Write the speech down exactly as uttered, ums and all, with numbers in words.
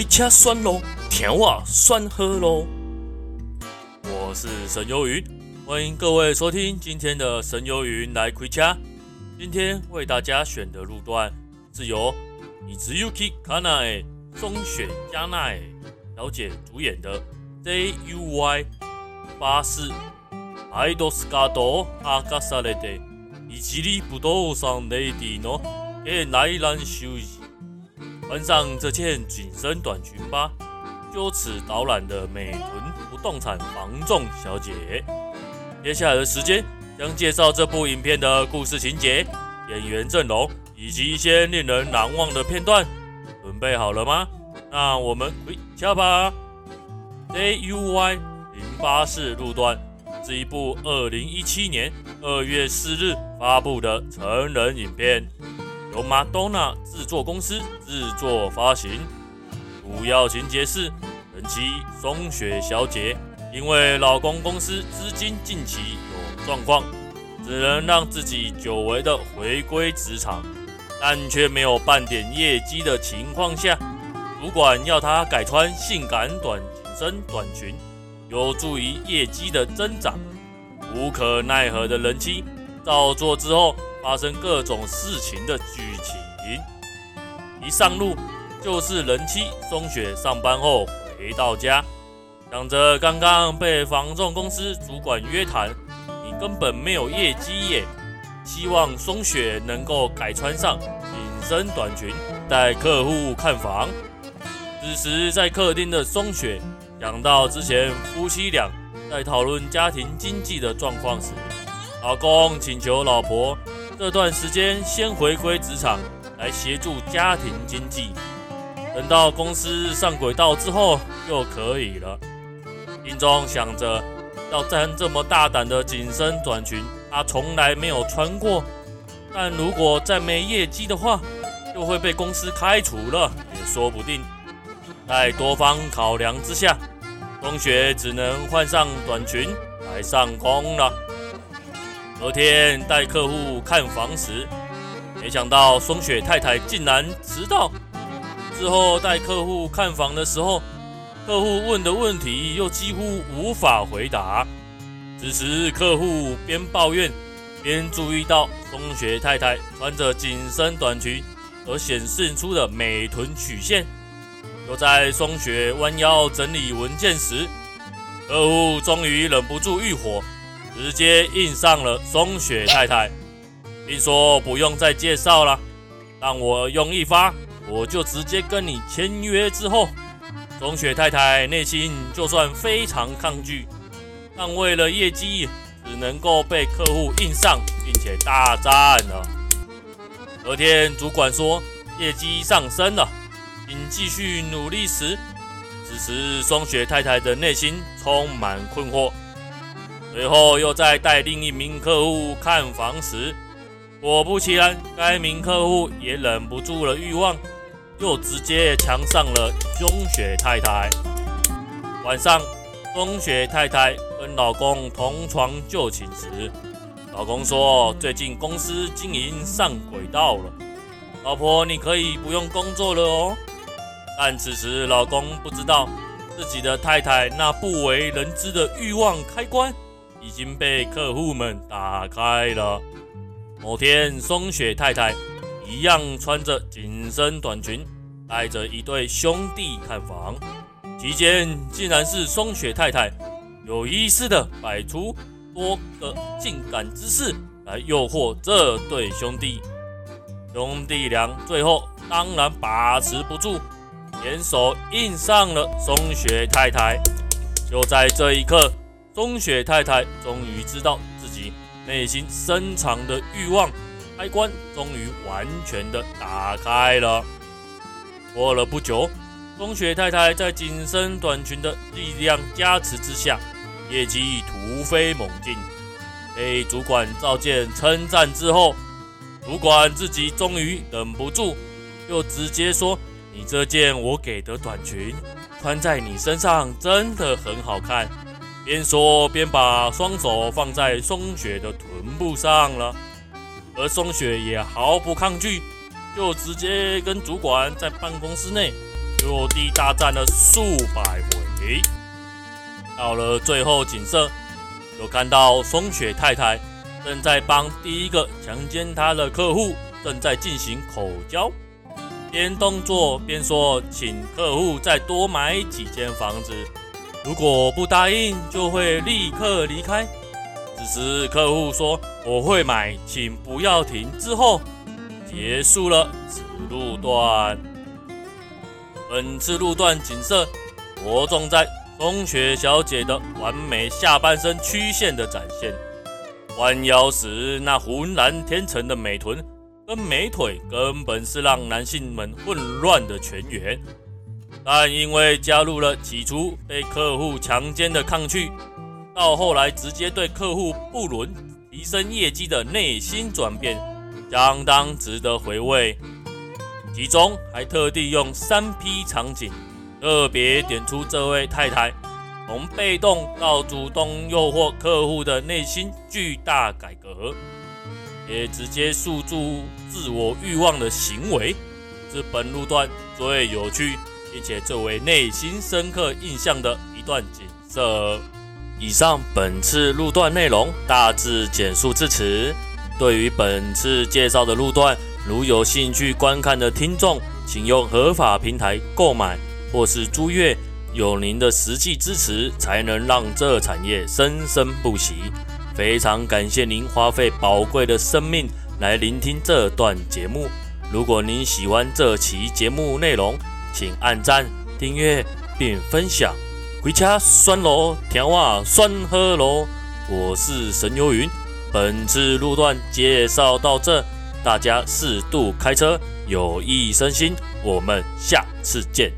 回家酸咯，甜话酸喝咯。我是神游云，欢迎各位收听今天的神游云来回家。今天为大家选的路段是由Mizuyuki Kanae、松雪加奈小姐主演的 J U Y 八四 アイドスカートを明かされていじり不動産レディの内覧修辞。穿上这件紧身短裙吧，就此导览的美屯不动产房仲小姐。接下来的时间将介绍这部影片的故事情节、演员阵容以及一些令人难忘的片段。准备好了吗？那我们回家吧。J U Y 零八四 路段是一部二零一七年二月四日发布的成人影片，由 Madonna 制作公司制作发行。主要情节是人妻松雪小姐因为老公公司资金近期有状况，只能让自己久违的回归职场，但却没有半点业绩的情况下，主管要她改穿性感短紧身短裙，有助于业绩的增长。无可奈何的人妻照做之后，发生各种事情的剧情。一上路就是人妻松雪上班后回到家，想着刚刚被房仲公司主管约谈，你根本没有业绩耶，希望松雪能够改穿上紧身短裙带客户看房。此时在客厅的松雪想到之前夫妻俩在讨论家庭经济的状况时，老公请求老婆这段时间先回归职场，来协助家庭经济，等到公司上轨道之后就可以了。心中想着，要穿这么大胆的紧身短裙，她从来没有穿过，但如果再没业绩的话，就会被公司开除了，也说不定。在多方考量之下，松雪只能换上短裙来上工了。昨天带客户看房时，没想到松雪太太竟然迟到。之后带客户看房的时候，客户问的问题又几乎无法回答。此时客户边抱怨边注意到松雪太太穿着紧身短裙而显示出的美臀曲线。就在松雪弯腰整理文件时，客户终于忍不住欲火，直接硬上了松雪太太，并说不用再介绍了，让我用一发，我就直接跟你签约。之后，松雪太太内心就算非常抗拒，但为了业绩，只能够被客户硬上，并且大战了。隔天，主管说业绩上升了，请继续努力时，此时松雪太太的内心充满困惑。随后又在带另一名客户看房时，果不其然，该名客户也忍不住了欲望，又直接强上了松雪太太。晚上，松雪太太跟老公同床就寝时，老公说最近公司经营上轨道了，老婆你可以不用工作了哦。但此时老公不知道自己的太太那不为人知的欲望开关已经被客户们打开了。某天，松雪太太一样穿着紧身短裙，带着一对兄弟看房，期间竟然是松雪太太有意识的摆出多个性感姿势来诱惑这对兄弟。兄弟俩最后当然把持不住，联手硬上了松雪太太。就在这一刻，松雪太太终于知道自己内心深藏的欲望开关终于完全的打开了。过了不久，松雪太太在紧身短裙的力量加持之下，业绩突飞猛进。被主管召见称赞之后，主管自己终于忍不住，又直接说：“你这件我给的短裙穿在你身上真的很好看。”边说边把双手放在松雪的臀部上了，而松雪也毫不抗拒，就直接跟主管在办公室内落地大战了数百回。到了最后景色，有看到松雪太太正在帮第一个强奸她的客户正在进行口交，边动作边说，请客户再多买几间房子，如果不答应就会立刻离开。此时客户说我会买，请不要停。之后结束了此路段。本次路段景色着重在松雪小姐的完美下半身曲线的展现，弯腰时那浑然天成的美臀跟美腿根本是让男性们混乱的泉源。但因为加入了起初被客户强奸的抗拒，到后来直接对客户不伦，提升业绩的内心转变，相当值得回味。其中还特地用三 P 场景，特别点出这位太太从被动到主动诱惑客户的内心巨大改革，也直接诉诸自我欲望的行为，是本路段最有趣并且最为内心深刻印象的一段景色。以上本次路段内容大致简述至此。对于本次介绍的路段，如有兴趣观看的听众，请用合法平台购买或是租阅，有您的实际支持才能让这产业生生不息。非常感谢您花费宝贵的生命来聆听这段节目。如果您喜欢这期节目内容，请按赞、订阅并分享。回家酸咯，甜话酸喝咯。我是神游云，本次路段介绍到这，大家适度开车，有益身心。我们下次见。